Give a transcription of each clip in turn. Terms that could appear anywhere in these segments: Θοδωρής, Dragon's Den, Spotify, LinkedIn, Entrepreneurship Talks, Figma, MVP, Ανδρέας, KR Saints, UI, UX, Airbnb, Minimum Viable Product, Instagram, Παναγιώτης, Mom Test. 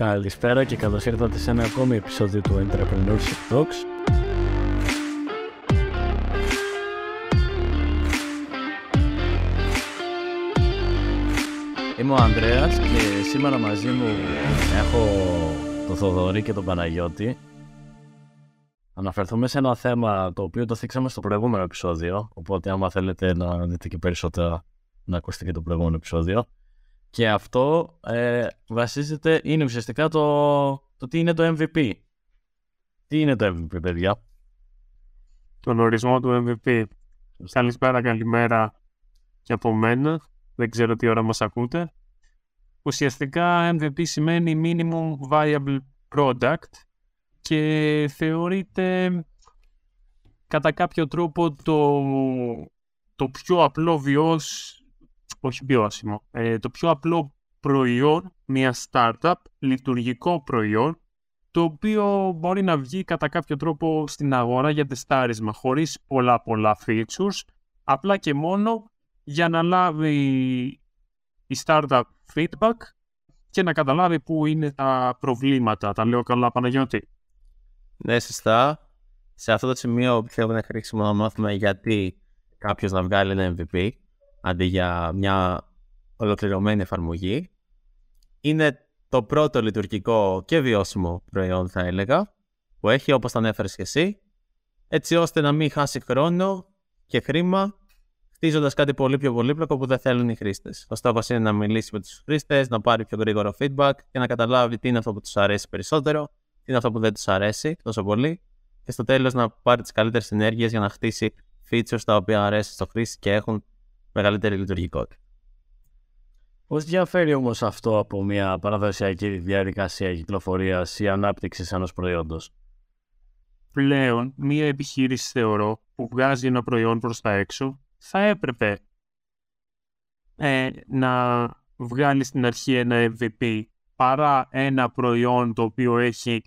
Καλησπέρα και καλώς ήρθατε σε ένα ακόμη επεισόδιο του Entrepreneurship Talks. Είμαι ο Ανδρέας και σήμερα μαζί μου έχω τον Θοδωρή και τον Παναγιώτη. Αναφερθούμε σε ένα θέμα το οποίο το θίξαμε στο προηγούμενο επεισόδιο, οπότε άμα θέλετε να δείτε και περισσότερα να ακούσετε και το προηγούμενο επεισόδιο. Και αυτό βασίζεται, είναι ουσιαστικά το τι είναι το MVP. Τι είναι το MVP, παιδιά? Τον ορισμό του MVP. Καλησπέρα, καλημέρα και από μένα. Δεν ξέρω τι ώρα μας ακούτε. Ουσιαστικά MVP σημαίνει Minimum Viable Product και θεωρείται κατά κάποιο τρόπο το πιο απλό το πιο απλό προϊόν, μια startup, λειτουργικό προϊόν, το οποίο μπορεί να βγει κατά κάποιο τρόπο στην αγορά για τεστάρισμα, χωρίς πολλά features, απλά και μόνο για να λάβει η startup feedback και να καταλάβει πού είναι τα προβλήματα. Τα λέω καλά, Παναγιώτη? Ναι, σωστά. Σε αυτό το σημείο πιστεύω είναι χρήσιμο να μάθουμε γιατί κάποιος να βγάλει ένα MVP αντί για μια ολοκληρωμένη εφαρμογή. Είναι το πρώτο λειτουργικό και βιώσιμο προϊόν, θα έλεγα, που έχει, όπως τα ανέφερες και εσύ, έτσι ώστε να μην χάσει χρόνο και χρήμα χτίζοντας κάτι πολύ πιο πολύπλοκο που δεν θέλουν οι χρήστες. Ο στόχος είναι να μιλήσει με τους χρήστες, να πάρει πιο γρήγορο feedback και να καταλάβει τι είναι αυτό που τους αρέσει περισσότερο, τι είναι αυτό που δεν τους αρέσει τόσο πολύ και στο τέλος να πάρει τις καλύτερες συνέργειες για να χτίσει features τα οποία αρέσει στο χρήστη και έχουν μεγαλύτερη λειτουργικότητα. Πώς διαφέρει όμως αυτό από μια παραδοσιακή διαδικασία κυκλοφορίας ή ανάπτυξης ενός προϊόντος? Πλέον, μια επιχείρηση, θεωρώ, που βγάζει ένα προϊόν προς τα έξω, θα έπρεπε να βγάλει στην αρχή ένα MVP παρά ένα προϊόν το οποίο έχει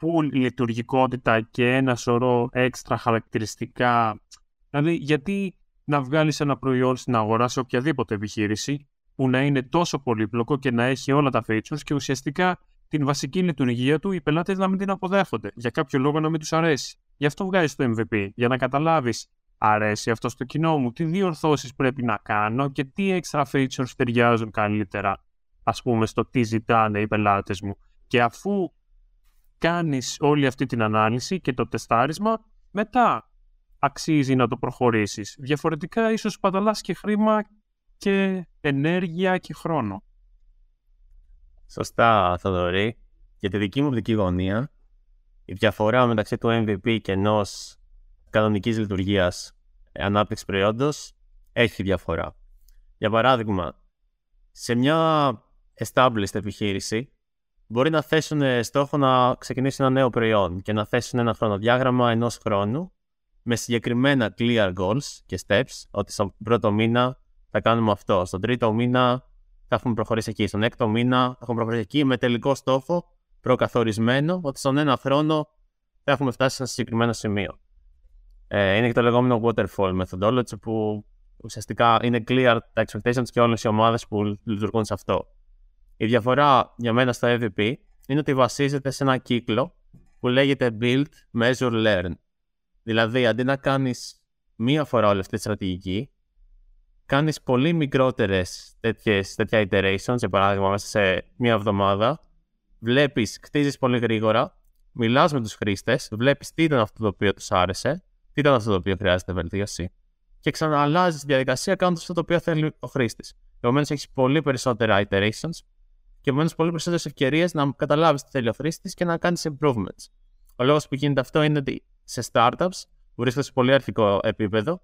full λειτουργικότητα και ένα σωρό έξτρα χαρακτηριστικά. Δηλαδή, γιατί να βγάλεις ένα προϊόν στην αγορά σε οποιαδήποτε επιχείρηση που να είναι τόσο πολύπλοκο και να έχει όλα τα features και ουσιαστικά την βασική λειτουργία του οι πελάτες να μην την αποδέχονται, για κάποιο λόγο να μην τους αρέσει? Γι' αυτό βγάζεις το MVP, για να καταλάβεις, αρέσει αυτό στο κοινό μου, τι διορθώσεις πρέπει να κάνω και τι extra features ταιριάζουν καλύτερα, ας πούμε, στο τι ζητάνε οι πελάτες μου. Και αφού κάνεις όλη αυτή την ανάλυση και το τεστάρισμα, μετά αξίζει να το προχωρήσεις. Διαφορετικά ίσως σπαταλάς και χρήμα και ενέργεια και χρόνο. Σωστά, Θοδωρή. Για τη δική μου οπτική γωνία, η διαφορά μεταξύ του MVP και ενός κανονικής λειτουργίας ανάπτυξης προϊόντος έχει διαφορά. Για παράδειγμα, σε μια established επιχείρηση μπορεί να θέσουν στόχο να ξεκινήσει ένα νέο προϊόν και να θέσουν ένα χρονοδιάγραμμα ενός χρόνου με συγκεκριμένα clear goals και steps, ότι στον πρώτο μήνα θα κάνουμε αυτό, στον τρίτο μήνα θα έχουμε προχωρήσει εκεί, στον έκτο μήνα θα έχουμε προχωρήσει εκεί, με τελικό στόχο προκαθορισμένο, ότι στον ένα χρόνο θα έχουμε φτάσει σε ένα συγκεκριμένο σημείο. Είναι και το λεγόμενο waterfall methodology, που ουσιαστικά είναι clear τα expectations και όλες οι ομάδες που λειτουργούν σε αυτό. Η διαφορά για μένα στο MVP είναι ότι βασίζεται σε ένα κύκλο που λέγεται build, measure, learn. Δηλαδή, αντί να κάνεις μία φορά όλη αυτή τη στρατηγική, κάνεις πολύ μικρότερες τέτοια iterations, για παράδειγμα, μέσα σε μία εβδομάδα. Βλέπεις, χτίζεις πολύ γρήγορα, μιλάς με τους χρήστες, βλέπεις τι ήταν αυτό το οποίο τους άρεσε, τι ήταν αυτό το οποίο χρειάζεται βελτίωση, και ξανααλλάζεις τη διαδικασία κάνοντας αυτό το οποίο θέλει ο χρήστης. Επομένως, έχεις πολύ περισσότερα iterations και επομένως πολύ περισσότερες ευκαιρίες να καταλάβεις τι θέλει ο χρήστης και να κάνεις improvements. Ο λόγος που γίνεται αυτό είναι ότι σε startups που βρίσκονται σε πολύ αρχικό επίπεδο,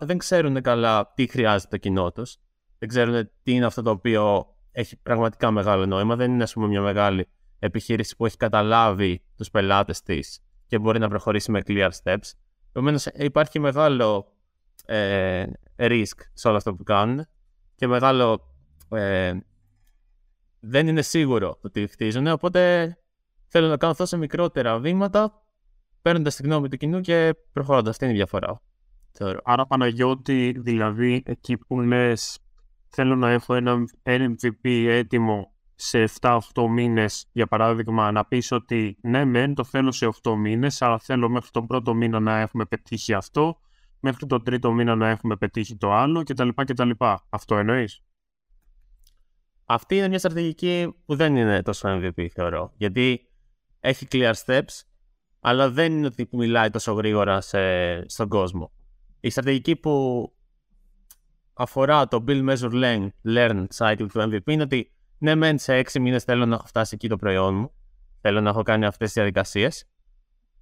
δεν ξέρουν καλά τι χρειάζεται το κοινό τους. Δεν ξέρουν τι είναι αυτό το οποίο έχει πραγματικά μεγάλο νόημα. Δεν είναι, ας πούμε, μια μεγάλη επιχείρηση που έχει καταλάβει τους πελάτες της και μπορεί να προχωρήσει με clear steps. Επομένως, υπάρχει μεγάλο risk σε όλο αυτό που κάνουν και μεγάλο δεν είναι σίγουρο ότι χτίζουν. Οπότε θέλουν να κάνουν αυτό σε μικρότερα βήματα, παίρνοντας τη γνώμη του κοινού και προχωρώντας. Αυτή είναι η διαφορά, θεωρώ. Άρα, Παναγιώτη, δηλαδή, εκεί που λες θέλω να έχω ένα MVP έτοιμο σε 7-8 μήνες, για παράδειγμα, να πεις ότι ναι, μεν το θέλω σε 8 μήνες, αλλά θέλω μέχρι τον πρώτο μήνα να έχουμε πετύχει αυτό, μέχρι τον τρίτο μήνα να έχουμε πετύχει το άλλο κτλ. Αυτό εννοείς? Αυτή είναι μια στρατηγική που δεν είναι τόσο MVP, θεωρώ. Γιατί έχει clear steps, αλλά δεν είναι ότι που μιλάει τόσο γρήγορα στον κόσμο. Η στρατηγική που αφορά το Build, Measure, Learn cycle του MVP είναι ότι ναι, μεν σε 6 μήνες θέλω να έχω φτάσει εκεί το προϊόν μου, θέλω να έχω κάνει αυτές τις διαδικασίες,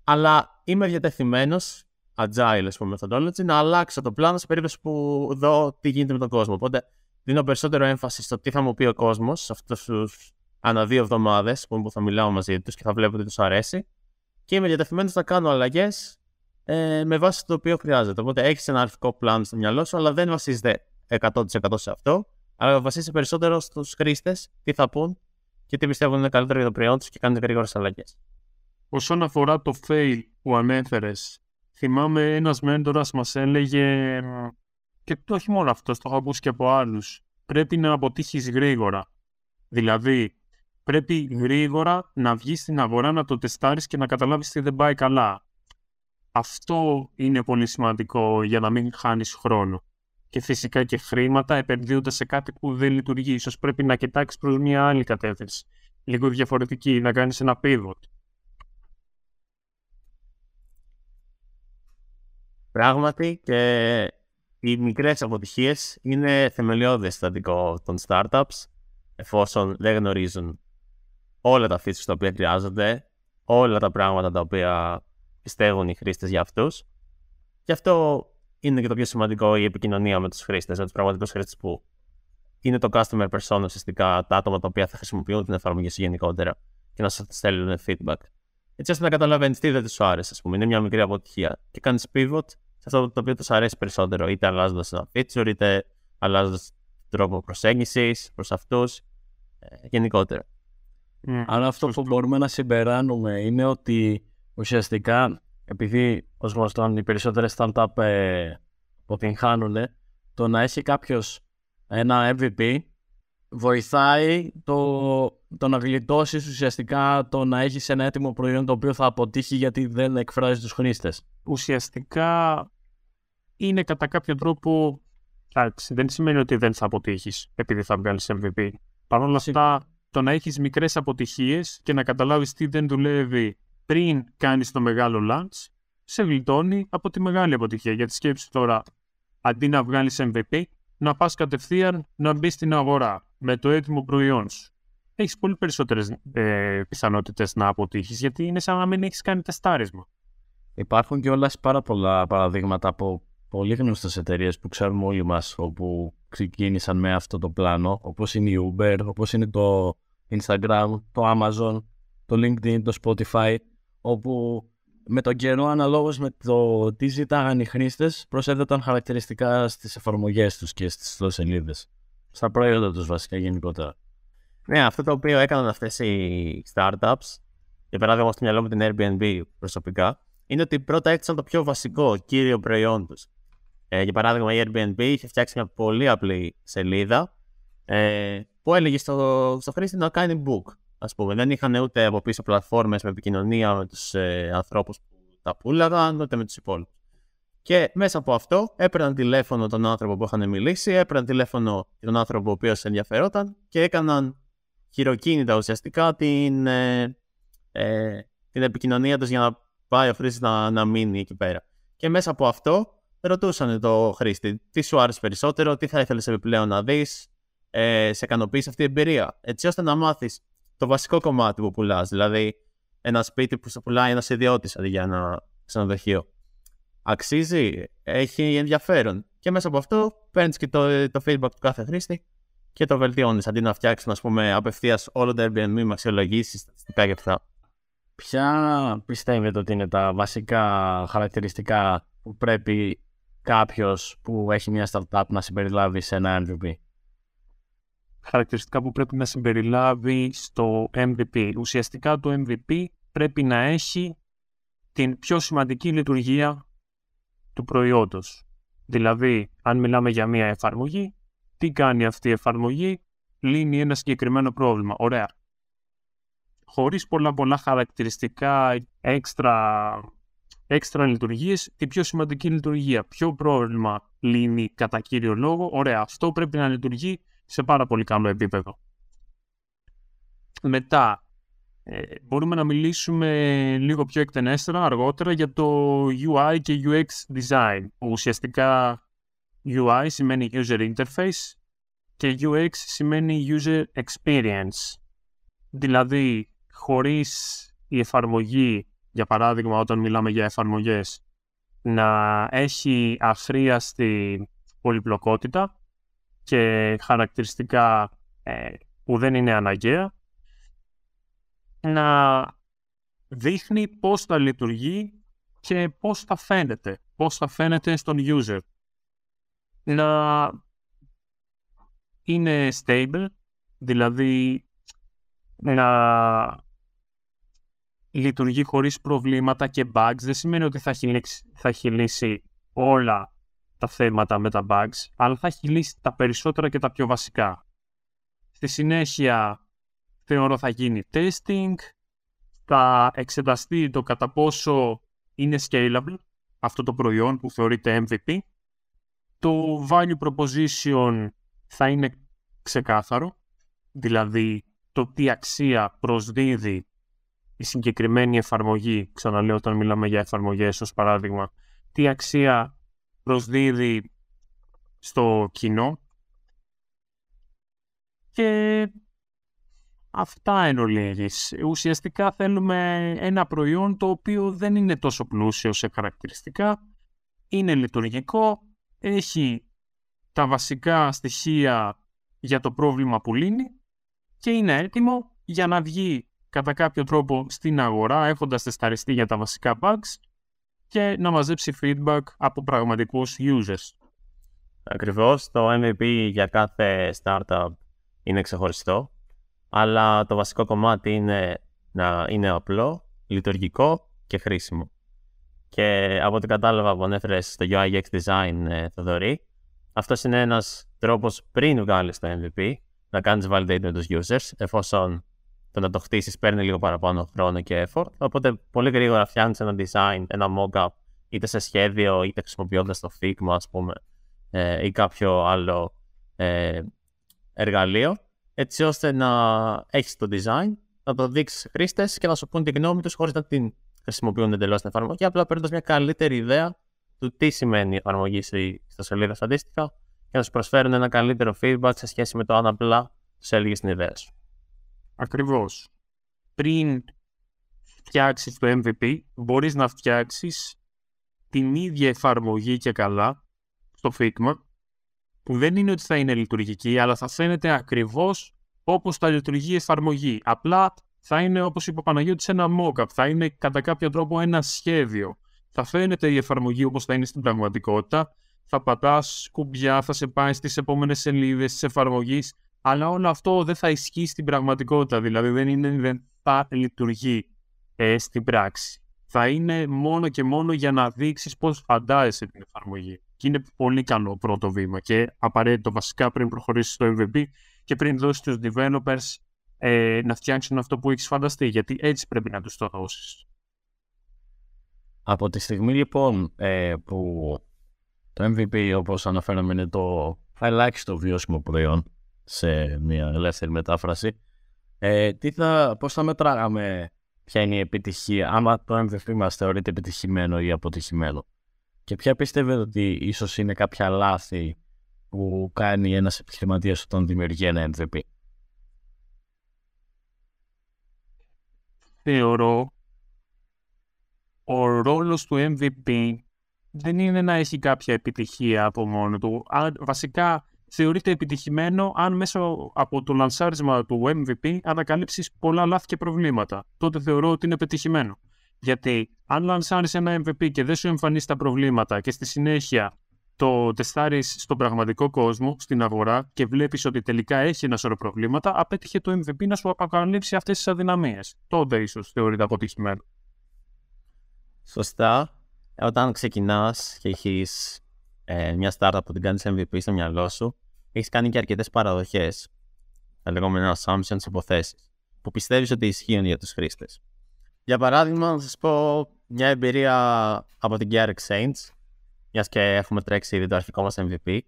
αλλά είμαι διατεθειμένος, agile, ας πούμε, methodology, να αλλάξω το πλάνο σε περίπτωση που δω τι γίνεται με τον κόσμο. Οπότε δίνω περισσότερο έμφαση στο τι θα μου πει ο κόσμος σε αυτούς τους ανά 2 εβδομάδες που θα μιλάω μαζί τους και θα βλέπω ότι τους αρέσει, και είμαι διατεθειμένος να κάνω αλλαγές με βάση το οποίο χρειάζεται. Οπότε έχεις ένα αρχικό πλάνο στο μυαλό σου, αλλά δεν βασίζεται 100% σε αυτό. Αλλά βασίζεται περισσότερο στους χρήστες, τι θα πούν και τι πιστεύουν είναι καλύτερο για το προϊόν τους και κάνουν γρήγορες αλλαγές. Όσον αφορά το fail που ανέφερες, θυμάμαι ένας μέντορας μας έλεγε, και όχι μόνο αυτός, το έχω ακούσει και από άλλους, πρέπει να αποτύχεις γρήγορα. Δηλαδή, πρέπει γρήγορα να βγεις στην αγορά, να το τεστάρεις και να καταλάβεις τι δεν πάει καλά. Αυτό είναι πολύ σημαντικό για να μην χάνεις χρόνο. Και φυσικά και χρήματα επενδύονται σε κάτι που δεν λειτουργεί. Ίσως πρέπει να κοιτάξεις προς μια άλλη κατεύθυνση, λίγο διαφορετική, να κάνεις ένα pivot. Πράγματι, και οι μικρές αποτυχίες είναι θεμελιώδες συστατικό των startups, εφόσον δεν γνωρίζουν όλα τα features τα οποία χρειάζονται, όλα τα πράγματα τα οποία πιστεύουν οι χρήστες για αυτούς. Γι' αυτό είναι και το πιο σημαντικό η επικοινωνία με τους χρήστες, με τους πραγματικούς χρήστες που είναι το customer persona, ουσιαστικά τα άτομα τα οποία θα χρησιμοποιούν την εφαρμογή σου γενικότερα και να σας στέλνουν feedback. Έτσι ώστε να καταλαβαίνεις τι δεν τους άρεσε, ας πούμε. Είναι μια μικρή αποτυχία. Και κάνεις pivot σε αυτό το οποίο τους αρέσει περισσότερο, είτε αλλάζοντας ένα feature, είτε αλλάζοντας τρόπο προσέγγισης προς αυτούς γενικότερα. Άρα αυτό που μπορούμε να συμπεράνουμε είναι ότι ουσιαστικά, επειδή ως γνωστόν οι περισσότερες startup αποτυγχάνουν, το να έχει κάποιος ένα MVP βοηθάει το να γλιτώσεις ουσιαστικά το να έχεις ένα έτοιμο προϊόν το οποίο θα αποτύχει γιατί δεν εκφράζει τους χρήστες. Ουσιαστικά είναι κατά κάποιο τρόπο, δεν σημαίνει ότι δεν θα αποτύχεις επειδή θα βγάλεις MVP. Παρ' όλα αυτά, το να έχεις μικρές αποτυχίες και να καταλάβεις τι δεν δουλεύει πριν κάνεις το μεγάλο launch, σε γλιτώνει από τη μεγάλη αποτυχία. Γιατί σκέψου τώρα, αντί να βγάλεις MVP, να πας κατευθείαν να μπεις στην αγορά με το έτοιμο προϊόν σου. Έχεις πολύ περισσότερες πιθανότητες να αποτύχεις, γιατί είναι σαν να μην έχεις κάνει τεστάρισμα. Υπάρχουν κιόλας πάρα πολλά παραδείγματα από πολύ γνωστές εταιρείες που ξέρουμε όλοι μας, όπου ξεκίνησαν με αυτό το πλάνο, όπως είναι η Uber, όπως είναι το Instagram, το Amazon, το LinkedIn, το Spotify, όπου με τον καιρό, αναλόγως με το τι ζητάγαν οι χρήστες, προσέδεταν χαρακτηριστικά στις εφαρμογές τους και στις ιστοσελίδες. Στα προϊόντα τους βασικά γενικότερα. Ναι, αυτό το οποίο έκαναν αυτές οι startups, για παράδειγμα στο μυαλό μου την Airbnb προσωπικά, είναι ότι πρώτα έκτισαν το πιο βασικό, κύριο προϊόν τους. Για παράδειγμα, η Airbnb είχε φτιάξει μια πολύ απλή σελίδα που έλεγε στο χρήστη να κάνει book. Ας πούμε, δεν είχαν ούτε από πίσω πλατφόρμες με επικοινωνία με τους ανθρώπους που τα πουλάγαν, ούτε με τους υπόλοιπους. Και μέσα από αυτό έπαιρναν τηλέφωνο τον άνθρωπο που είχαν μιλήσει, έπαιρναν τηλέφωνο τον άνθρωπο ο οποίος ενδιαφερόταν και έκαναν χειροκίνητα ουσιαστικά την επικοινωνία τους για να πάει ο χρήστης να μείνει εκεί πέρα. Και μέσα από αυτό ρωτούσαν το χρήστη τι σου άρεσε περισσότερο, τι θα ήθελες επιπλέον να δεις, σε ικανοποίησε αυτή η εμπειρία, έτσι ώστε να μάθεις το βασικό κομμάτι που πουλάς, δηλαδή ένα σπίτι που σου πουλάει ένας ιδιώτης αντί για ένα ξενοδοχείο. Αξίζει, έχει ενδιαφέρον. Και μέσα από αυτό παίρνεις και το feedback του κάθε χρήστη και το βελτιώνεις. Αντί να φτιάξεις, ας πούμε, απευθείας όλο το Airbnb με αξιολογήσεις, στατιστικά και αυτά. Ποια πιστεύετε ότι είναι τα βασικά χαρακτηριστικά που πρέπει κάποιος που έχει μια startup να συμπεριλάβει σε ένα MVP? Χαρακτηριστικά που πρέπει να συμπεριλάβει στο MVP. Ουσιαστικά το MVP πρέπει να έχει την πιο σημαντική λειτουργία του προϊόντος. Δηλαδή, αν μιλάμε για μια εφαρμογή, τι κάνει αυτή η εφαρμογή λύνει ένα συγκεκριμένο πρόβλημα. Ωραία. Χωρίς πολλά χαρακτηριστικά, έξτρα λειτουργίες, την πιο σημαντική λειτουργία. Ποιο πρόβλημα λύνει κατά κύριο λόγο. Ωραία. Αυτό πρέπει να λειτουργεί σε πάρα πολύ καλό επίπεδο. Μετά, μπορούμε να μιλήσουμε λίγο πιο εκτενέστερα αργότερα για το UI και UX design. Ουσιαστικά UI σημαίνει user interface και UX σημαίνει user experience. Δηλαδή, χωρίς η εφαρμογή, για παράδειγμα όταν μιλάμε για εφαρμογές, να έχει αχρίαστη πολυπλοκότητα και χαρακτηριστικά που δεν είναι αναγκαία, να δείχνει πώς θα λειτουργεί και πώς θα φαίνεται στον user. Να είναι stable, δηλαδή να λειτουργεί χωρίς προβλήματα και bugs. Δεν σημαίνει ότι θα έχει λύσει όλα τα θέματα με τα bugs, αλλά θα έχει λύσει τα περισσότερα και τα πιο βασικά. Στη συνέχεια, θεωρώ θα γίνει testing, θα εξεταστεί το κατά πόσο είναι scalable αυτό το προϊόν που θεωρείται MVP. Το value proposition θα είναι ξεκάθαρο, δηλαδή το τι αξία προσδίδει η συγκεκριμένη εφαρμογή, ξαναλέω όταν μιλάμε για εφαρμογές ως παράδειγμα, τι αξία προσδίδει στο κοινό. Και αυτά εν ολίγης. Ουσιαστικά θέλουμε ένα προϊόν το οποίο δεν είναι τόσο πλούσιο σε χαρακτηριστικά, είναι λειτουργικό, έχει τα βασικά στοιχεία για το πρόβλημα που λύνει και είναι έτοιμο για να βγει κατά κάποιο τρόπο στην αγορά, έχοντας τεσταριστεί για τα βασικά bugs και να μαζέψει feedback από πραγματικούς users. Ακριβώς, το MVP για κάθε startup είναι ξεχωριστό, αλλά το βασικό κομμάτι είναι να είναι απλό, λειτουργικό και χρήσιμο. Και από ό,τι κατάλαβα που ανέφερες στο UI UX design, Θοδωρή, αυτός είναι ένας τρόπος πριν βγάλεις το MVP, να κάνεις validate με τους users, εφόσον το να το χτίσεις παίρνει λίγο παραπάνω χρόνο και effort, οπότε πολύ γρήγορα φτιάχνεις ένα design, ένα mock-up, είτε σε σχέδιο, είτε χρησιμοποιώντας το Figma, ας πούμε, ή κάποιο άλλο εργαλείο, έτσι ώστε να έχεις το design, να το δείξεις σε χρήστες και να σου πούν τη γνώμη τους χωρίς να την χρησιμοποιούν εντελώς την εφαρμογή, απλά παίρνοντας μια καλύτερη ιδέα του τι σημαίνει η εφαρμογή στη σελίδα αντίστοιχα και να σου προσφέρουν ένα καλύτερο feedback σε σχέση με το αν απλά τους έλεγες την ιδέα σου. Ακριβώς. Πριν φτιάξεις το MVP, μπορείς να φτιάξεις την ίδια εφαρμογή και καλά στο Figma, που δεν είναι ότι θα είναι λειτουργική, αλλά θα φαίνεται ακριβώς όπως θα λειτουργεί η εφαρμογή. Απλά θα είναι, όπως είπε ο Παναγιώτης, ένα mock-up, θα είναι κατά κάποιο τρόπο ένα σχέδιο. Θα φαίνεται η εφαρμογή όπως θα είναι στην πραγματικότητα, θα πατάς κουμπιά, θα σε πάει στις επόμενες σελίδες της εφαρμογής, αλλά όλο αυτό δεν θα ισχύει στην πραγματικότητα, δηλαδή δεν θα λειτουργεί στην πράξη. Θα είναι μόνο και μόνο για να δείξεις πώς φαντάζεσαι την εφαρμογή. Και είναι πολύ καλό πρώτο βήμα και απαραίτητο βασικά πριν προχωρήσεις στο MVP και πριν δώσεις τους developers να φτιάξουν αυτό που έχεις φανταστεί, γιατί έτσι πρέπει να τους το δώσεις. Από τη στιγμή λοιπόν που το MVP, όπως αναφέραμε, είναι το ελάχιστο βιώσιμο προϊόν σε μια ελεύθερη μετάφραση, πώς θα μετράγαμε ποια είναι η επιτυχία, άμα το MVP μας θεωρείται επιτυχημένο ή αποτυχημένο? Και ποια πίστευε ότι ίσως είναι κάποια λάθη που κάνει ένας επιχειρηματίας όταν δημιουργεί ένα MVP? Θεωρώ ο ρόλος του MVP δεν είναι να έχει κάποια επιτυχία από μόνο του. Βασικά θεωρείται επιτυχημένο αν μέσω από το λανσάρισμα του MVP ανακαλύψεις πολλά λάθη και προβλήματα. Τότε θεωρώ ότι είναι επιτυχημένο. Γιατί αν λανσάρεις ένα MVP και δεν σου εμφανίσει τα προβλήματα και στη συνέχεια το τεστάρεις στον πραγματικό κόσμο, στην αγορά και βλέπεις ότι τελικά έχει ένα σωρό προβλήματα, απέτυχε το MVP να σου αποκαλύψει αυτές τις αδυναμίες. Τότε ίσως θεωρείται αποτυχημένο. Σωστά. Όταν ξεκινάς και έχεις μια startup που την κάνεις MVP στο μυαλό σου, έχεις κάνει και αρκετές παραδοχές τα λεγόμενα assumptions, υποθέσεις, που πιστεύεις ότι ισχύουν για τους χρήστες. Για παράδειγμα, να σας πω μια εμπειρία από την KR Saints, μιας και έχουμε τρέξει ήδη το αρχικό μας MVP.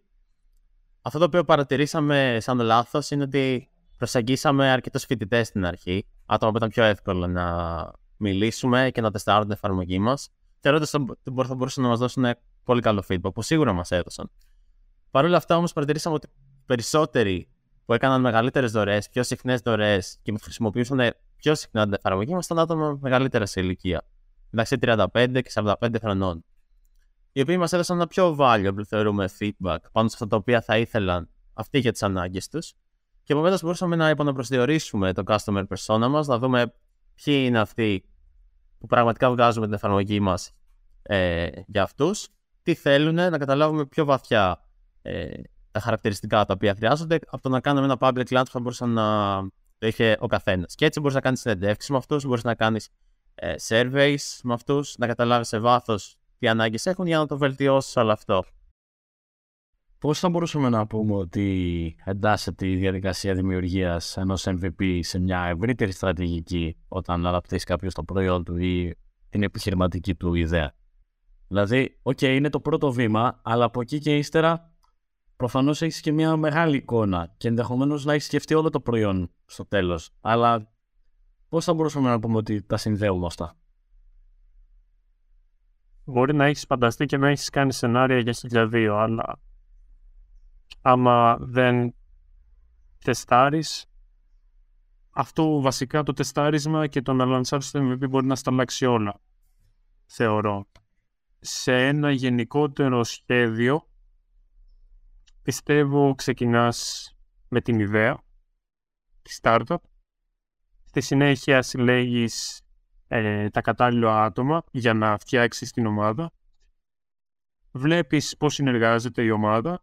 Αυτό το οποίο παρατηρήσαμε σαν λάθος είναι ότι προσεγγίσαμε αρκετούς φοιτητές στην αρχή, άτομα που ήταν πιο εύκολο να μιλήσουμε και να τεστάρουν την εφαρμογή μας, θεωρώντας ότι θα μπορούσαν να μας δώσουν ένα πολύ καλό feedback, που σίγουρα μας έδωσαν. Παρ' όλα αυτά, όμως, παρατηρήσαμε ότι περισσότεροι που έκαναν μεγαλύτερες δωρές, πιο συχνές δωρές και που χρησιμοποιούσαν πιο συχνά την εφαρμογή μας ήταν άτομα μεγαλύτερα σε ηλικία, μεταξύ 35 και 45 χρονών. Οι οποίοι μας έδωσαν ένα πιο valuable, θεωρούμε, feedback πάνω σε αυτά τα οποία θα ήθελαν αυτοί για τις ανάγκες τους. Και επομένως μπορούσαμε να επαναπροσδιορίσουμε το customer persona μας, να δούμε ποιοι είναι αυτοί που πραγματικά βγάζουμε την εφαρμογή μας για αυτούς, τι θέλουν, να καταλάβουμε πιο βαθιά τα χαρακτηριστικά τα οποία χρειάζονται, από το να κάνουμε ένα public lunch που θα μπορούσε να το είχε ο καθένας. Και έτσι μπορείς να κάνεις συνεντεύξεις με αυτούς, μπορείς να κάνεις surveys με αυτούς, να καταλάβεις σε βάθος τι ανάγκες έχουν για να το βελτιώσεις όλο αυτό. Πώς θα μπορούσαμε να πούμε ότι εντάσσεται η διαδικασία δημιουργίας ενός MVP σε μια ευρύτερη στρατηγική όταν αναπτύσσει κάποιος το προϊόν του ή την επιχειρηματική του ιδέα? Δηλαδή, είναι το πρώτο βήμα, αλλά από εκεί και ύστερα προφανώς έχεις και μια μεγάλη εικόνα και ενδεχομένως να έχεις σκεφτεί όλο το προϊόν στο τέλος. Αλλά πώς θα μπορούσαμε να πούμε ότι τα συνδέουμε αυτά? Μπορεί να έχεις φανταστεί και να έχεις κάνει σενάρια για 1002, αλλά άμα δεν τεστάρεις, αυτό βασικά το τεστάρισμα και το να λανσάρεις το MVP μπορεί να στα αλλάξει όλα, θεωρώ. Σε ένα γενικότερο σχέδιο, πιστεύω ξεκινάς με την ιδέα, τη startup. Στη συνέχεια συλλέγεις τα κατάλληλα άτομα για να φτιάξεις την ομάδα. Βλέπεις πώς συνεργάζεται η ομάδα.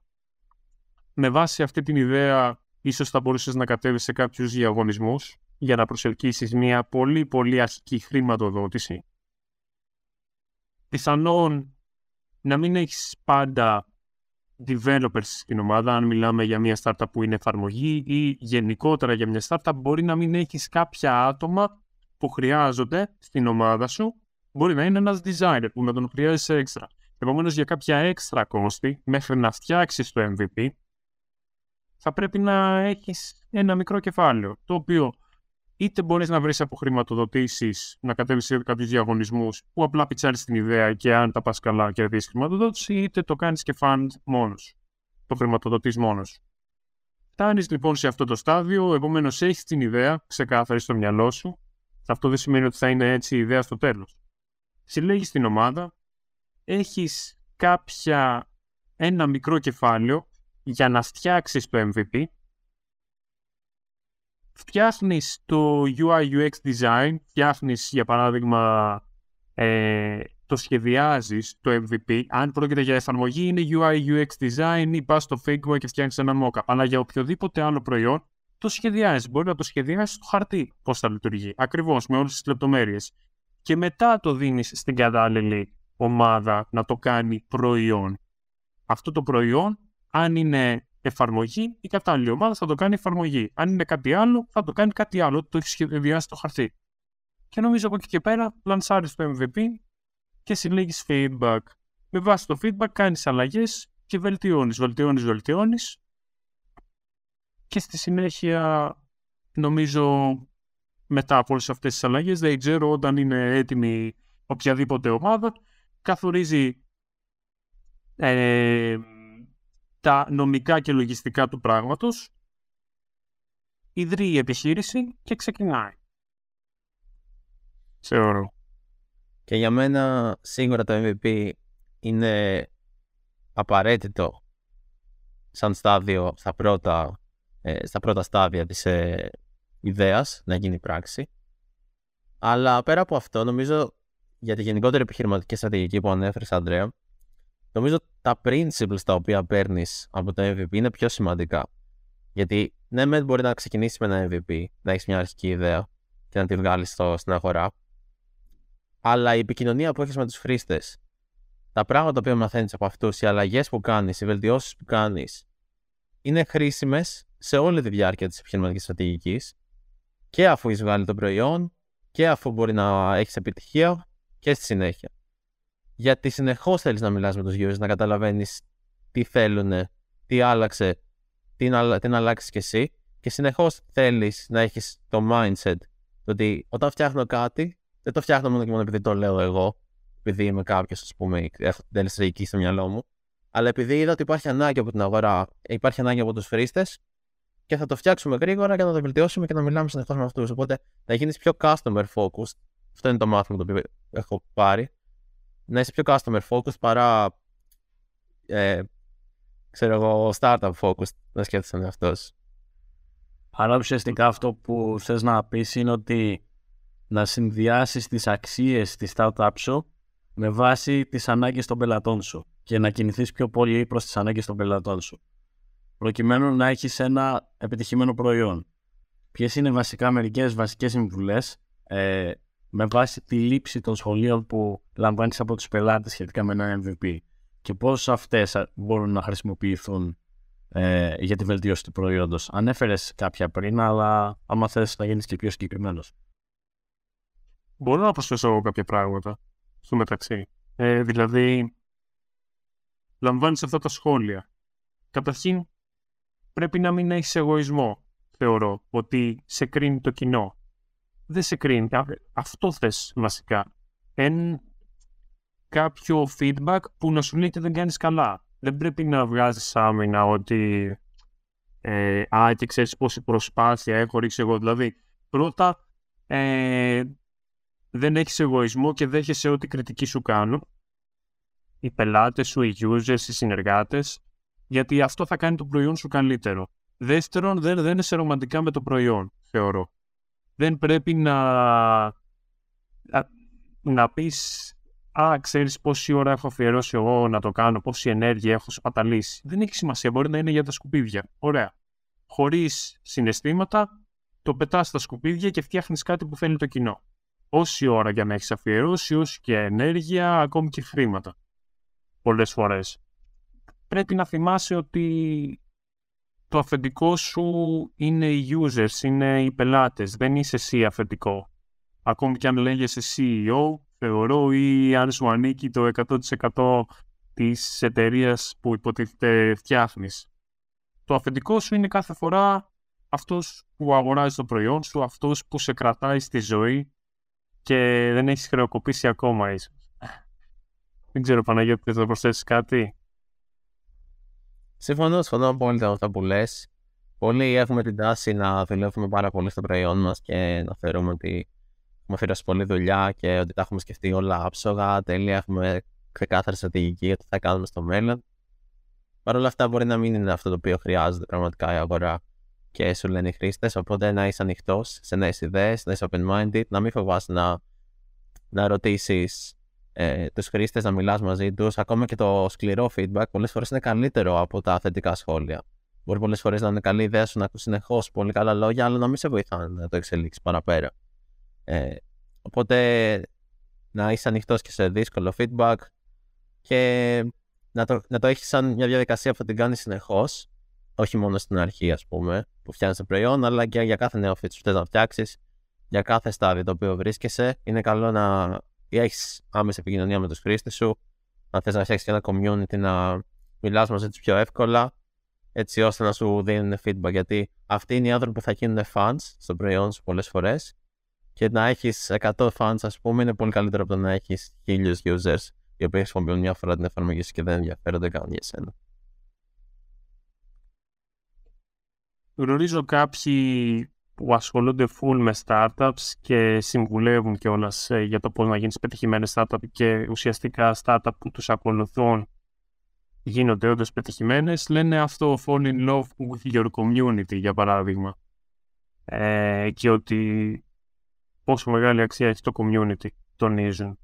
Με βάση αυτή την ιδέα, ίσως θα μπορούσες να κατέβεις σε κάποιους διαγωνισμούς για να προσελκύσεις μια πολύ πολύ αρχική χρηματοδότηση. Πιθανόν να μην έχεις πάντα developers στην ομάδα, αν μιλάμε για μια startup που είναι εφαρμογή ή γενικότερα για μια startup, μπορεί να μην έχεις κάποια άτομα που χρειάζονται στην ομάδα σου. Μπορεί να είναι ένας designer που με τον χρειάζεσαι έξτρα. Επομένως, για κάποια έξτρα κόστη, μέχρι να φτιάξεις το MVP, θα πρέπει να έχεις ένα μικρό κεφάλαιο, το οποίο είτε μπορείς να βρεις από χρηματοδοτήσεις, να κατέβεις σε κάποιους διαγωνισμούς που απλά πιτσάρεις την ιδέα και αν τα πας καλά κερδίσεις χρηματοδότηση, είτε το κάνεις και fund μόνος, το χρηματοδοτείς μόνος. Φτάνεις λοιπόν σε αυτό το στάδιο, επομένως έχεις την ιδέα ξεκάθαρη στο μυαλό σου. Αυτό δεν σημαίνει ότι θα είναι έτσι η ιδέα στο τέλος. Συλλέγεις την ομάδα, έχεις ένα μικρό κεφάλαιο για να φτιάξεις το MVP. Φτιάχνεις το UI/UX design, φτιάχνεις για παράδειγμα, το σχεδιάζεις το MVP. Αν πρόκειται για εφαρμογή είναι UI/UX design ή πας στο Figma και φτιάχνεις ένα mockup. Αλλά για οποιοδήποτε άλλο προϊόν το σχεδιάζεις. Μπορεί να το σχεδιάσεις στο χαρτί πώς θα λειτουργεί, ακριβώς με όλες τις λεπτομέρειες. Και μετά το δίνεις στην κατάλληλη ομάδα να το κάνει προϊόν. Αυτό το προϊόν, αν είναι εφαρμογή, η κατάλληλη ομάδα θα το κάνει εφαρμογή. Αν είναι κάτι άλλο, θα το κάνει κάτι άλλο. Το έχει σχεδιάσει το χαρτί. Και νομίζω από εκεί και πέρα, λανσάρεις το MVP και συλλέγεις feedback. Με βάση το feedback, κάνεις αλλαγές και βελτιώνεις. Και στη συνέχεια, νομίζω μετά από όλες αυτές τις αλλαγές, δεν ξέρω όταν είναι έτοιμη οποιαδήποτε ομάδα, καθορίζει τα νομικά και λογιστικά του πράγματος, ιδρύει η επιχείρηση και ξεκινάει. Θεωρώ. Και για μένα σίγουρα το MVP είναι απαραίτητο σαν στάδιο στα πρώτα στάδια της ιδέας να γίνει πράξη. Αλλά πέρα από αυτό, νομίζω για τη γενικότερη επιχειρηματική στρατηγική που ανέφερες, Ανδρέα, νομίζω τα principles τα οποία παίρνεις από το MVP είναι πιο σημαντικά. Γιατί ναι, μεν μπορεί να ξεκινήσεις με ένα MVP, να έχεις μια αρχική ιδέα και να τη βγάλεις στην αγορά, αλλά η επικοινωνία που έχεις με τους χρήστες, τα πράγματα που μαθαίνεις από αυτούς, οι αλλαγές που κάνεις, οι βελτιώσεις που κάνεις, είναι χρήσιμες σε όλη τη διάρκεια της επιχειρηματικής στρατηγικής, και αφού έχεις βγάλει το προϊόν και αφού μπορεί να έχεις επιτυχία και στη συνέχεια. Γιατί συνεχώς θέλεις να μιλάς με τους users, να καταλαβαίνεις τι θέλουν, τι άλλαξε, τι να αλλάξεις κι εσύ, και συνεχώς θέλεις να έχεις το mindset ότι όταν φτιάχνω κάτι, δεν το φτιάχνω μόνο και μόνο επειδή το λέω εγώ, επειδή είμαι κάποιος, ας πούμε, έχω την τέλεια στρατηγική στο μυαλό μου, αλλά επειδή είδα ότι υπάρχει ανάγκη από την αγορά, υπάρχει ανάγκη από τους χρήστες, και θα το φτιάξουμε γρήγορα και να το βελτιώσουμε και να μιλάμε συνεχώς με αυτούς. Οπότε να γίνεις πιο customer focused. Αυτό είναι το μάθημα το οποίο έχω πάρει. Να είσαι πιο customer focused παρά ξέρω εγώ, startup focused, να σκέφτεσαι με αυτός. Άρα ουσιαστικά αυτό που θες να πεις είναι ότι να συνδυάσεις τις αξίες της startup σου με βάση τις ανάγκες των πελατών σου και να κινηθείς πιο πολύ προς τις ανάγκες των πελατών σου, προκειμένου να έχεις ένα επιτυχημένο προϊόν. Ποιες είναι βασικά μερικές βασικές συμβουλές με βάση τη λήψη των σχολείων που λαμβάνεις από τους πελάτες σχετικά με ένα MVP και πώς αυτές μπορούν να χρησιμοποιηθούν για τη βελτίωση του προϊόντος? Ανέφερες κάποια πριν, αλλά άμα θες να γίνεις και πιο συγκεκριμένος. Μπορώ να προσθέσω κάποια πράγματα στο μεταξύ. Δηλαδή, λαμβάνεις αυτά τα σχόλια. Καταρχήν, πρέπει να μην έχεις εγωισμό, θεωρώ, ότι σε κρίνει το κοινό. Δεν σε κρίνει. Αυτό θες βασικά. Κάποιο feedback που να σου λέει ότι δεν κάνεις καλά. Δεν πρέπει να βγάζεις άμυνα ότι και ξέρεις πόση προσπάθεια έχω ρίξει εγώ. Δηλαδή, πρώτα δεν έχεις εγωισμό και δέχεσαι ό,τι κριτική σου κάνουν οι πελάτες σου, οι users, οι συνεργάτες, γιατί αυτό θα κάνει το προϊόν σου καλύτερο. Δεύτερον, δεν είσαι ρομαντικά με το προϊόν, θεωρώ. Δεν πρέπει να πεις ξέρεις πόση ώρα έχω αφιερώσει εγώ να το κάνω, πόση ενέργεια έχω σπαταλήσει. Δεν έχει σημασία, μπορεί να είναι για τα σκουπίδια. Ωραία. Χωρίς συναισθήματα, το πετάς στα σκουπίδια και φτιάχνεις κάτι που θέλει το κοινό. Όση ώρα για να έχεις αφιερώσει, όση και ενέργεια, ακόμη και χρήματα. Πολλές φορές. Πρέπει να θυμάσαι ότι το αφεντικό σου είναι οι users, είναι οι πελάτες. Δεν είσαι εσύ αφεντικό. Ακόμη και αν λέγεσαι CEO, θεωρώ, ή αν σου ανήκει το 100% της εταιρείας που υποτίθεται φτιάχνεις. Το αφεντικό σου είναι κάθε φορά αυτός που αγοράζει το προϊόν σου, αυτός που σε κρατάει στη ζωή και δεν έχεις χρεοκοπήσει ακόμα ίσως. Δεν ξέρω, Παναγιώτη, θες να προσθέσεις κάτι? Συμφωνώ απόλυτα με αυτά που λες. Πολλοί έχουμε την τάση να δουλεύουμε πάρα πολύ στο προϊόν μας και να θεωρούμε ότι έχουμε αφιερώσει πολλή δουλειά και ότι τα έχουμε σκεφτεί όλα άψογα, τέλεια, έχουμε ξεκάθαρη στρατηγική για το τι θα κάνουμε στο μέλλον. Παρ' όλα αυτά, μπορεί να μην είναι αυτό το οποίο χρειάζεται πραγματικά η αγορά και σου λένε οι χρήστες. Οπότε να είσαι ανοιχτός σε νέες ιδέες, να είσαι open-minded, να μην φοβάσαι να ρωτήσεις τους χρήστες, να μιλάς μαζί τους. Ακόμα και το σκληρό feedback πολλές φορές είναι καλύτερο από τα θετικά σχόλια. Μπορεί πολλές φορές να είναι καλή ιδέα σου να ακούς συνεχώς πολύ καλά λόγια, αλλά να μην σε βοηθάνε να το εξελίξεις παραπέρα. Οπότε να είσαι ανοιχτός και σε δύσκολο feedback και να το έχεις σαν μια διαδικασία που θα την κάνεις συνεχώς, όχι μόνο στην αρχή, ας πούμε, που φτιάχνεις το προϊόν, αλλά και για κάθε νέο feature που θες να φτιάξεις, για κάθε στάδιο το οποίο βρίσκεσαι. Είναι καλό να έχεις άμεση επικοινωνία με τους χρήστες σου, αν θες να φτιάξεις ένα community, να μιλάς μαζί τους πιο εύκολα, έτσι ώστε να σου δίνουν feedback. Γιατί αυτοί είναι οι άνθρωποι που θα γίνουν fans στο προϊόν σου πολλές φορές. Και να έχεις 100 fans, ας πούμε, είναι πολύ καλύτερο από το να έχεις 1000 users, οι οποίοι χρησιμοποιούν μια φορά την εφαρμογή σου και δεν ενδιαφέρονται καν για εσένα. Γνωρίζω κάποιοι που ασχολούνται full με startups και συμβουλεύουν κιόλας για το πώς να γίνεις πετυχημένες startup, και ουσιαστικά startup που τους ακολουθούν γίνονται όντως πετυχημένες. Λένε αυτό, fall in love with your community, για παράδειγμα. Και ότι πόσο μεγάλη αξία έχει το community, τονίζουν.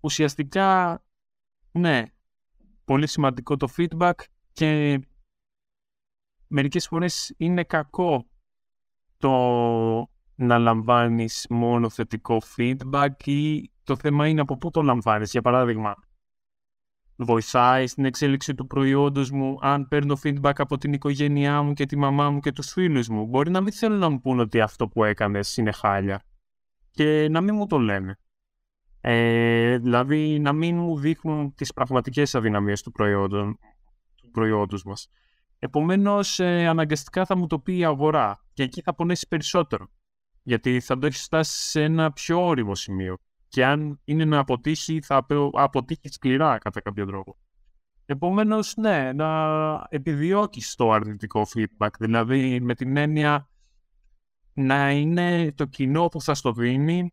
Ουσιαστικά, ναι, πολύ σημαντικό το feedback, και μερικές φορές είναι κακό το να λαμβάνεις μόνο θετικό feedback, ή το θέμα είναι από πού το λαμβάνεις. Για παράδειγμα, βοηθάει στην εξέλιξη του προϊόντος μου αν παίρνω feedback από την οικογένειά μου και τη μαμά μου και τους φίλους μου. Μπορεί να μην θέλουν να μου πούν ότι αυτό που έκανες είναι χάλια και να μην μου το λένε. Δηλαδή να μην μου δείχνουν τις πραγματικές αδυναμίες του προϊόντος μας. Επομένως, αναγκαστικά θα μου το πει η αγορά και εκεί θα πονέσει περισσότερο, γιατί θα το έχει φτάσει σε ένα πιο όριμο σημείο. Και αν είναι να αποτύχει, θα αποτύχει σκληρά κατά κάποιο τρόπο. Επομένως, ναι, να επιδιώκεις το αρνητικό feedback. Δηλαδή, με την έννοια να είναι το κοινό που θα στο δίνει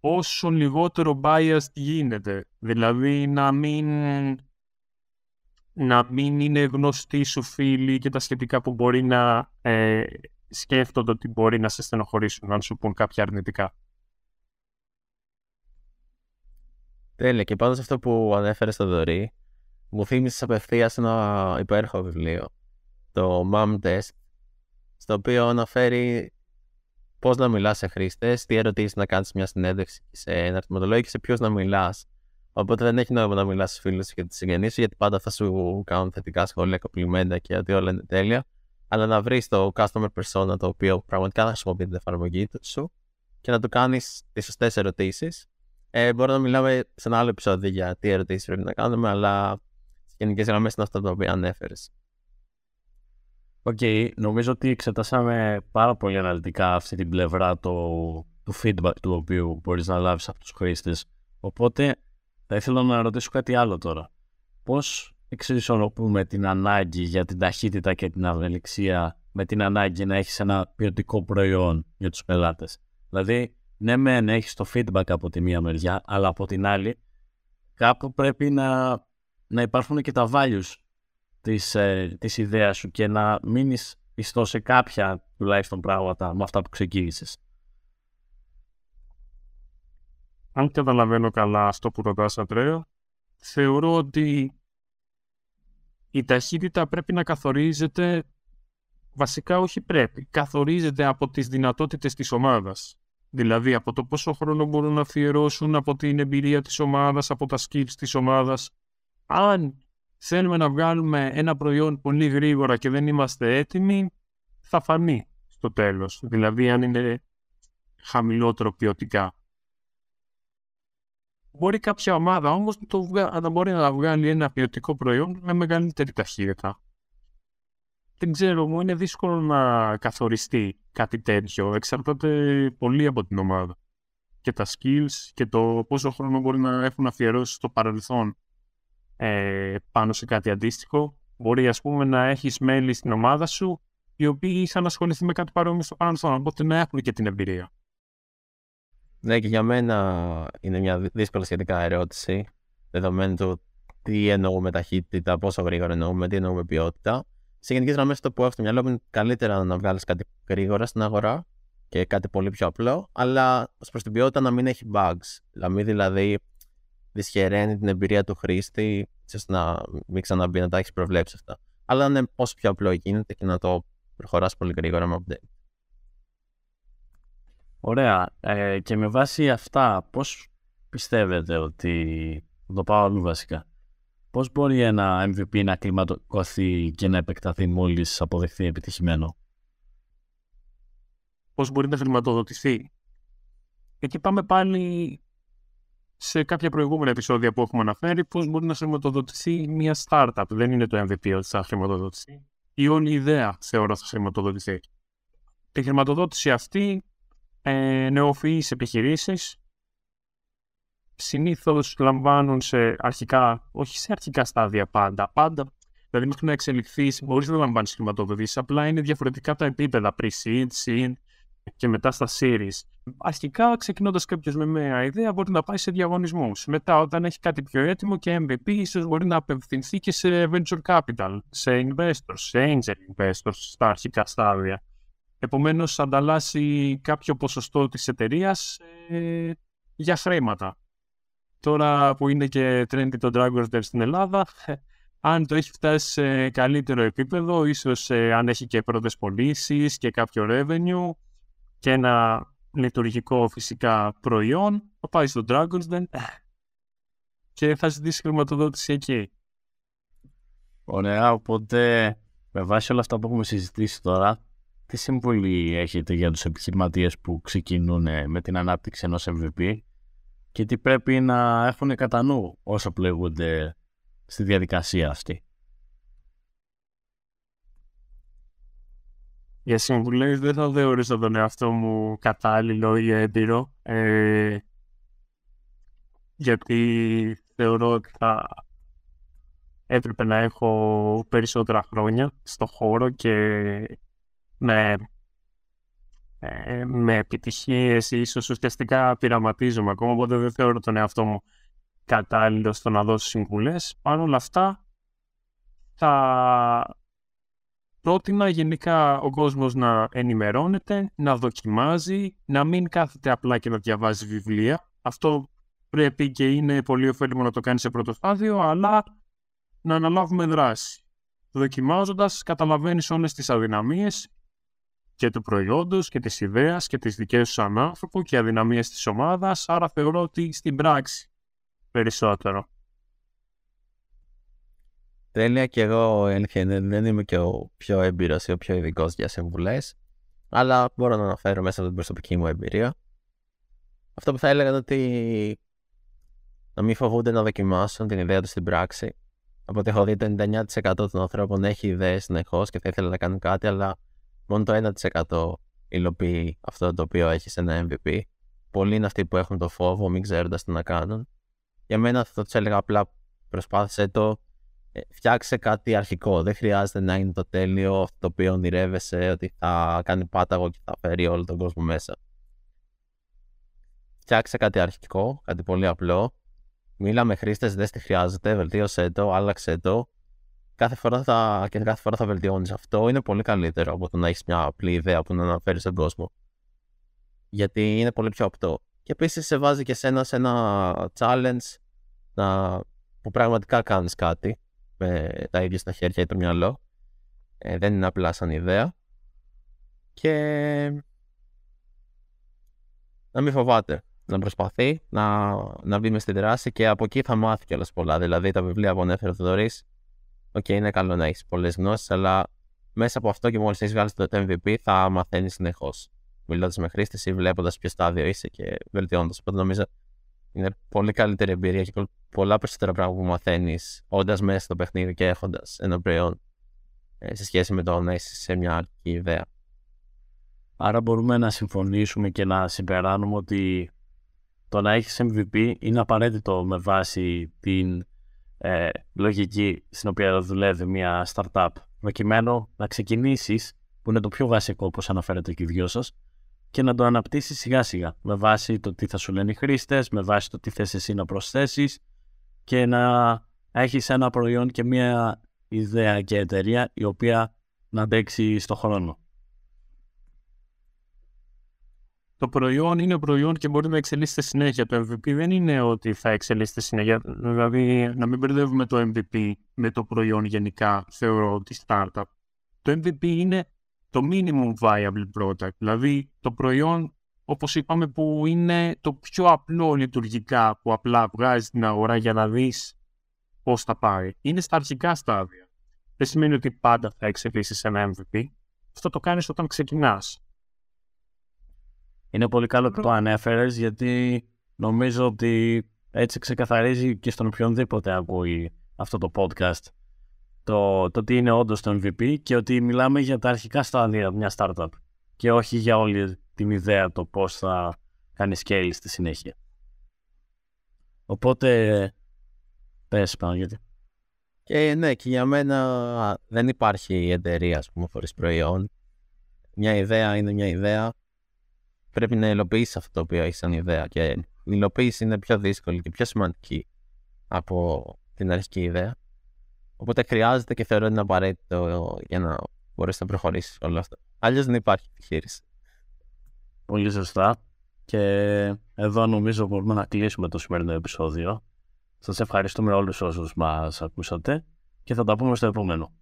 όσο λιγότερο biased γίνεται. Δηλαδή, να μην είναι γνωστοί σου φίλοι και τα σχετικά που μπορεί να σκέφτονται ότι μπορεί να σε στενοχωρήσουν αν σου πούν κάποια αρνητικά. Τέλεια, και πάνω σε αυτό που ανέφερε στο Δωρή, μου θύμισες απευθείας ένα υπέροχο βιβλίο, το Mom Test, στο οποίο αναφέρει πώς να μιλάς σε χρήστες, τι ερωτήσεις να κάνεις μια συνέντευξη σε ένα ερωτηματολόγιο και σε ποιους να μιλάς. Οπότε δεν έχει νόημα να μιλάς στους φίλους και τους συγγενείς σου, γιατί πάντα θα σου κάνουν θετικά σχόλια, κοπλιμέντα και ότι όλα είναι τέλεια. Αλλά να βρεις το customer persona το οποίο πραγματικά θα χρησιμοποιεί την εφαρμογή σου και να του κάνεις τις σωστές ερωτήσεις. Μπορώ να μιλάμε σε ένα άλλο επεισόδιο για τι ερωτήσεις πρέπει να κάνουμε, αλλά στις γενικές γραμμές είναι αυτά τα οποία ανέφερες. Okay, νομίζω ότι εξετάσαμε πάρα πολύ αναλυτικά αυτή την πλευρά του feedback του οποίου μπορείς να λάβεις από τους χρήστες. Οπότε θα ήθελα να ρωτήσω κάτι άλλο τώρα. Πώς εξισορροπούμε την ανάγκη για την ταχύτητα και την ευελιξία με την ανάγκη να έχεις ένα ποιοτικό προϊόν για τους πελάτες? Δηλαδή, ναι, μεν έχεις το feedback από τη μία μεριά, αλλά από την άλλη, κάπου πρέπει να υπάρχουν και τα values της ιδέας σου και να μείνεις πιστό σε κάποια τουλάχιστον πράγματα με αυτά που ξεκίνησες. Αν καταλαβαίνω καλά αυτό που ρωτάς, Αντρέα, θεωρώ ότι η ταχύτητα πρέπει να καθορίζεται, βασικά όχι πρέπει, καθορίζεται από τις δυνατότητες της ομάδας. Δηλαδή από το πόσο χρόνο μπορούν να αφιερώσουν, από την εμπειρία της ομάδας, από τα skills της ομάδας. Αν θέλουμε να βγάλουμε ένα προϊόν πολύ γρήγορα και δεν είμαστε έτοιμοι, θα φανεί στο τέλος. Δηλαδή αν είναι χαμηλότερο ποιοτικά. Μπορεί κάποια ομάδα όμως να μπορεί να βγάλει ένα ποιοτικό προϊόν με μεγαλύτερη ταχύτητα. Δεν ξέρω, μου είναι δύσκολο να καθοριστεί κάτι τέτοιο. Εξαρτάται πολύ από την ομάδα. Και τα skills και το πόσο χρόνο μπορεί να έχουν αφιερώσει στο παρελθόν πάνω σε κάτι αντίστοιχο. Μπορεί, ας πούμε, να έχεις μέλη στην ομάδα σου οι οποίοι είχαν ασχοληθεί με κάτι παρόμοιο στο παρελθόν, οπότε να έχουν και την εμπειρία. Ναι, και για μένα είναι μια δύσκολη σχετικά ερώτηση, δεδομένου του τι εννοούμε ταχύτητα, πόσο γρήγορα εννοούμε, τι εννοούμε ποιότητα. Σε γενικές γραμμές, το που έχω στο μυαλό μου είναι καλύτερα να βγάλεις κάτι γρήγορα στην αγορά και κάτι πολύ πιο απλό, αλλά ως προς την ποιότητα να μην έχει bugs. Να μην δηλαδή δυσχεραίνει την εμπειρία του χρήστη, ώστε να μην ξαναμπεί, να τα έχεις προβλέψει αυτά. Αλλά να είναι όσο πιο απλό γίνεται και να το προχωράς πολύ γρήγορα με update. Ωραία. Και με βάση αυτά, πώς πιστεύετε ότι. Το πάω αλλού βασικά. Πώς μπορεί ένα MVP να κλιμακωθεί και να επεκταθεί μόλις αποδεχθεί επιτυχημένο? Πώς μπορεί να χρηματοδοτηθεί? Εκεί πάμε πάλι σε κάποια προηγούμενα επεισόδια που έχουμε αναφέρει. Πώς μπορεί να χρηματοδοτηθεί μια startup? Δεν είναι το MVP ότι θα χρηματοδοτηθεί. Η όλη ιδέα θεωρώ θα χρηματοδοτηθεί. Τη χρηματοδότηση αυτή νεοφυείς επιχειρήσεις συνήθως λαμβάνουν όχι σε αρχικά στάδια πάντα. Δηλαδή, μέχρι να εξελιχθείς, μπορείς να λαμβάνεις χρηματοδοτήσεις. Απλά είναι διαφορετικά τα επίπεδα pre-seed, seed και μετά στα series. Αρχικά, ξεκινώντας κάποιος με μια ιδέα, μπορεί να πάει σε διαγωνισμούς. Μετά, όταν έχει κάτι πιο έτοιμο και MVP, ίσως μπορεί να απευθυνθεί και σε venture capital, σε investors, σε angel investors στα αρχικά στάδια. Επομένως, ανταλλάσσει κάποιο ποσοστό της εταιρείας για χρήματα. Τώρα που είναι και trendy το Dragon's Den στην Ελλάδα, αν το έχει φτάσει σε καλύτερο επίπεδο, ίσως αν έχει και πρώτες πωλήσεις και κάποιο revenue και ένα λειτουργικό φυσικά προϊόν, θα πάει στο Dragon's Den και θα ζητήσει χρηματοδότηση εκεί. Ωραία, οπότε με βάση όλα αυτά που έχουμε συζητήσει τώρα, τι συμβουλή έχετε για τους επιχειρηματίες που ξεκινούν με την ανάπτυξη ενός MVP και τι πρέπει να έχουν κατά νου όσο πλέγονται στη διαδικασία αυτή? Για συμβουλές δεν θα θεωρήσω τον εαυτό μου κατάλληλο ή έμπειρο, γιατί θεωρώ ότι θα έπρεπε να έχω περισσότερα χρόνια στο χώρο και με επιτυχίες ίσως ουσιαστικά πειραματίζομαι ακόμα, οπότε δεν θεωρώ τον εαυτό μου κατάλληλο στο να δώσω συμβουλές. Παρ' όλα αυτά θα πρότεινα γενικά ο κόσμος να ενημερώνεται, να δοκιμάζει, να μην κάθεται απλά και να διαβάζει βιβλία. Αυτό πρέπει και είναι πολύ ωφέλιμο να το κάνει σε πρώτο στάδιο, αλλά να αναλάβουμε δράση. Δοκιμάζοντας, καταλαβαίνεις όλες τις αδυναμίες και του προϊόντος και της ιδέας και τις δικές σου σαν άνθρωπο και αδυναμίες της ομάδας, άρα θεωρώ ότι στην πράξη περισσότερο. Τέλεια, και εγώ δεν είμαι και ο πιο έμπειρος ή ο πιο ειδικός για συμβουλές, αλλά μπορώ να αναφέρω μέσα από την προσωπική μου εμπειρία. Αυτό που θα έλεγα είναι ότι να μην φοβούνται να δοκιμάσουν την ιδέα τους στην πράξη. Από ό,τι έχω δει, το 99% των ανθρώπων έχει ιδέες συνεχώς και θα ήθελε να κάνει κάτι, αλλά μόνο το 1% υλοποιεί αυτό το οποίο έχει σε ένα MVP. Πολλοί είναι αυτοί που έχουν το φόβο, μην ξέροντας τι να κάνουν. Για μένα θα τους έλεγα απλά προσπάθησε το. Φτιάξε κάτι αρχικό. Δεν χρειάζεται να είναι το τέλειο, αυτό το οποίο ονειρεύεσαι ότι θα κάνει πάταγο και θα φέρει όλο τον κόσμο μέσα. Φτιάξε κάτι αρχικό, κάτι πολύ απλό. Μίλα με χρήστες, δες τι χρειάζεται, βελτίωσέ το, άλλαξέ το. Κάθε φορά θα βελτιώνεις. Αυτό είναι πολύ καλύτερο από το να έχεις μια απλή ιδέα που να αναφέρεις στον κόσμο. Γιατί είναι πολύ πιο απτό. Και επίσης σε βάζει και σένα σε ένα challenge που πραγματικά κάνεις κάτι με τα ίδια στα χέρια ή το μυαλό. Δεν είναι απλά σαν ιδέα. Και να μην φοβάται. Να προσπαθεί να μπει μες στη δράση και από εκεί θα μάθει κιόλας πολλά. Δηλαδή τα βιβλία που ανέφερε ο Θοδωρής, είναι καλό να έχεις πολλές γνώσεις, αλλά μέσα από αυτό και μόλις έχεις βγάλει το MVP θα μαθαίνεις συνεχώς. Μιλώντας με χρήστες ή βλέποντας ποιο στάδιο είσαι και βελτιώνοντας. Οπότε νομίζω είναι πολύ καλύτερη εμπειρία και πολλά περισσότερα πράγματα που μαθαίνεις όντας μέσα στο παιχνίδι και έχοντας ένα προϊόν σε σχέση με το να είσαι σε μια άλλη ιδέα. Άρα μπορούμε να συμφωνήσουμε και να συμπεράνουμε ότι το να έχεις MVP είναι απαραίτητο με βάση την λογική στην οποία δουλεύει μια startup, προκειμένου να ξεκινήσεις, που είναι το πιο βασικό όπως αναφέρετε και οι δυο σας, και να το αναπτύσσεις σιγά σιγά με βάση το τι θα σου λένε οι χρήστες, με βάση το τι θες εσύ να προσθέσεις και να έχεις ένα προϊόν και μια ιδέα και εταιρεία η οποία να αντέξει στον χρόνο. Το προϊόν είναι προϊόν και μπορεί να εξελίσσεται συνέχεια. Το MVP δεν είναι ότι θα εξελίσσεται συνέχεια. Δηλαδή, να μην μπερδεύουμε το MVP με το προϊόν γενικά, θεωρώ, ότι startup. Το MVP είναι το minimum viable product. Δηλαδή, το προϊόν, όπως είπαμε, που είναι το πιο απλό λειτουργικά, που απλά βγάζει την αγορά για να δεις πώς θα πάει. Είναι στα αρχικά στάδια. Δεν σημαίνει ότι πάντα θα εξελίσσεις ένα MVP. Αυτό το κάνεις όταν ξεκινάς. Είναι πολύ καλό που το ανέφερες, γιατί νομίζω ότι έτσι ξεκαθαρίζει και στον οποιονδήποτε ακούει αυτό το podcast το τι είναι όντως το MVP και ότι μιλάμε για τα αρχικά στάδια μια startup και όχι για όλη την ιδέα το πώς θα κάνει scale στη συνέχεια. Οπότε πες πάνω γιατί. Ναι, και για μένα δεν υπάρχει εταιρεία χωρίς προϊόν. Μια ιδέα είναι μια ιδέα. Πρέπει να υλοποιήσεις αυτό το οποίο έχεις σαν ιδέα και η υλοποίηση είναι πιο δύσκολη και πιο σημαντική από την αρχική ιδέα. Οπότε χρειάζεται και θεωρώ ότι είναι απαραίτητο για να μπορέσεις να προχωρήσεις όλα αυτά. Αλλιώς δεν υπάρχει επιχείρηση. Πολύ σωστά. Και εδώ νομίζω μπορούμε να κλείσουμε το σημερινό επεισόδιο. Σας ευχαριστούμε όλους όσους μας ακούσατε και θα τα πούμε στο επόμενο.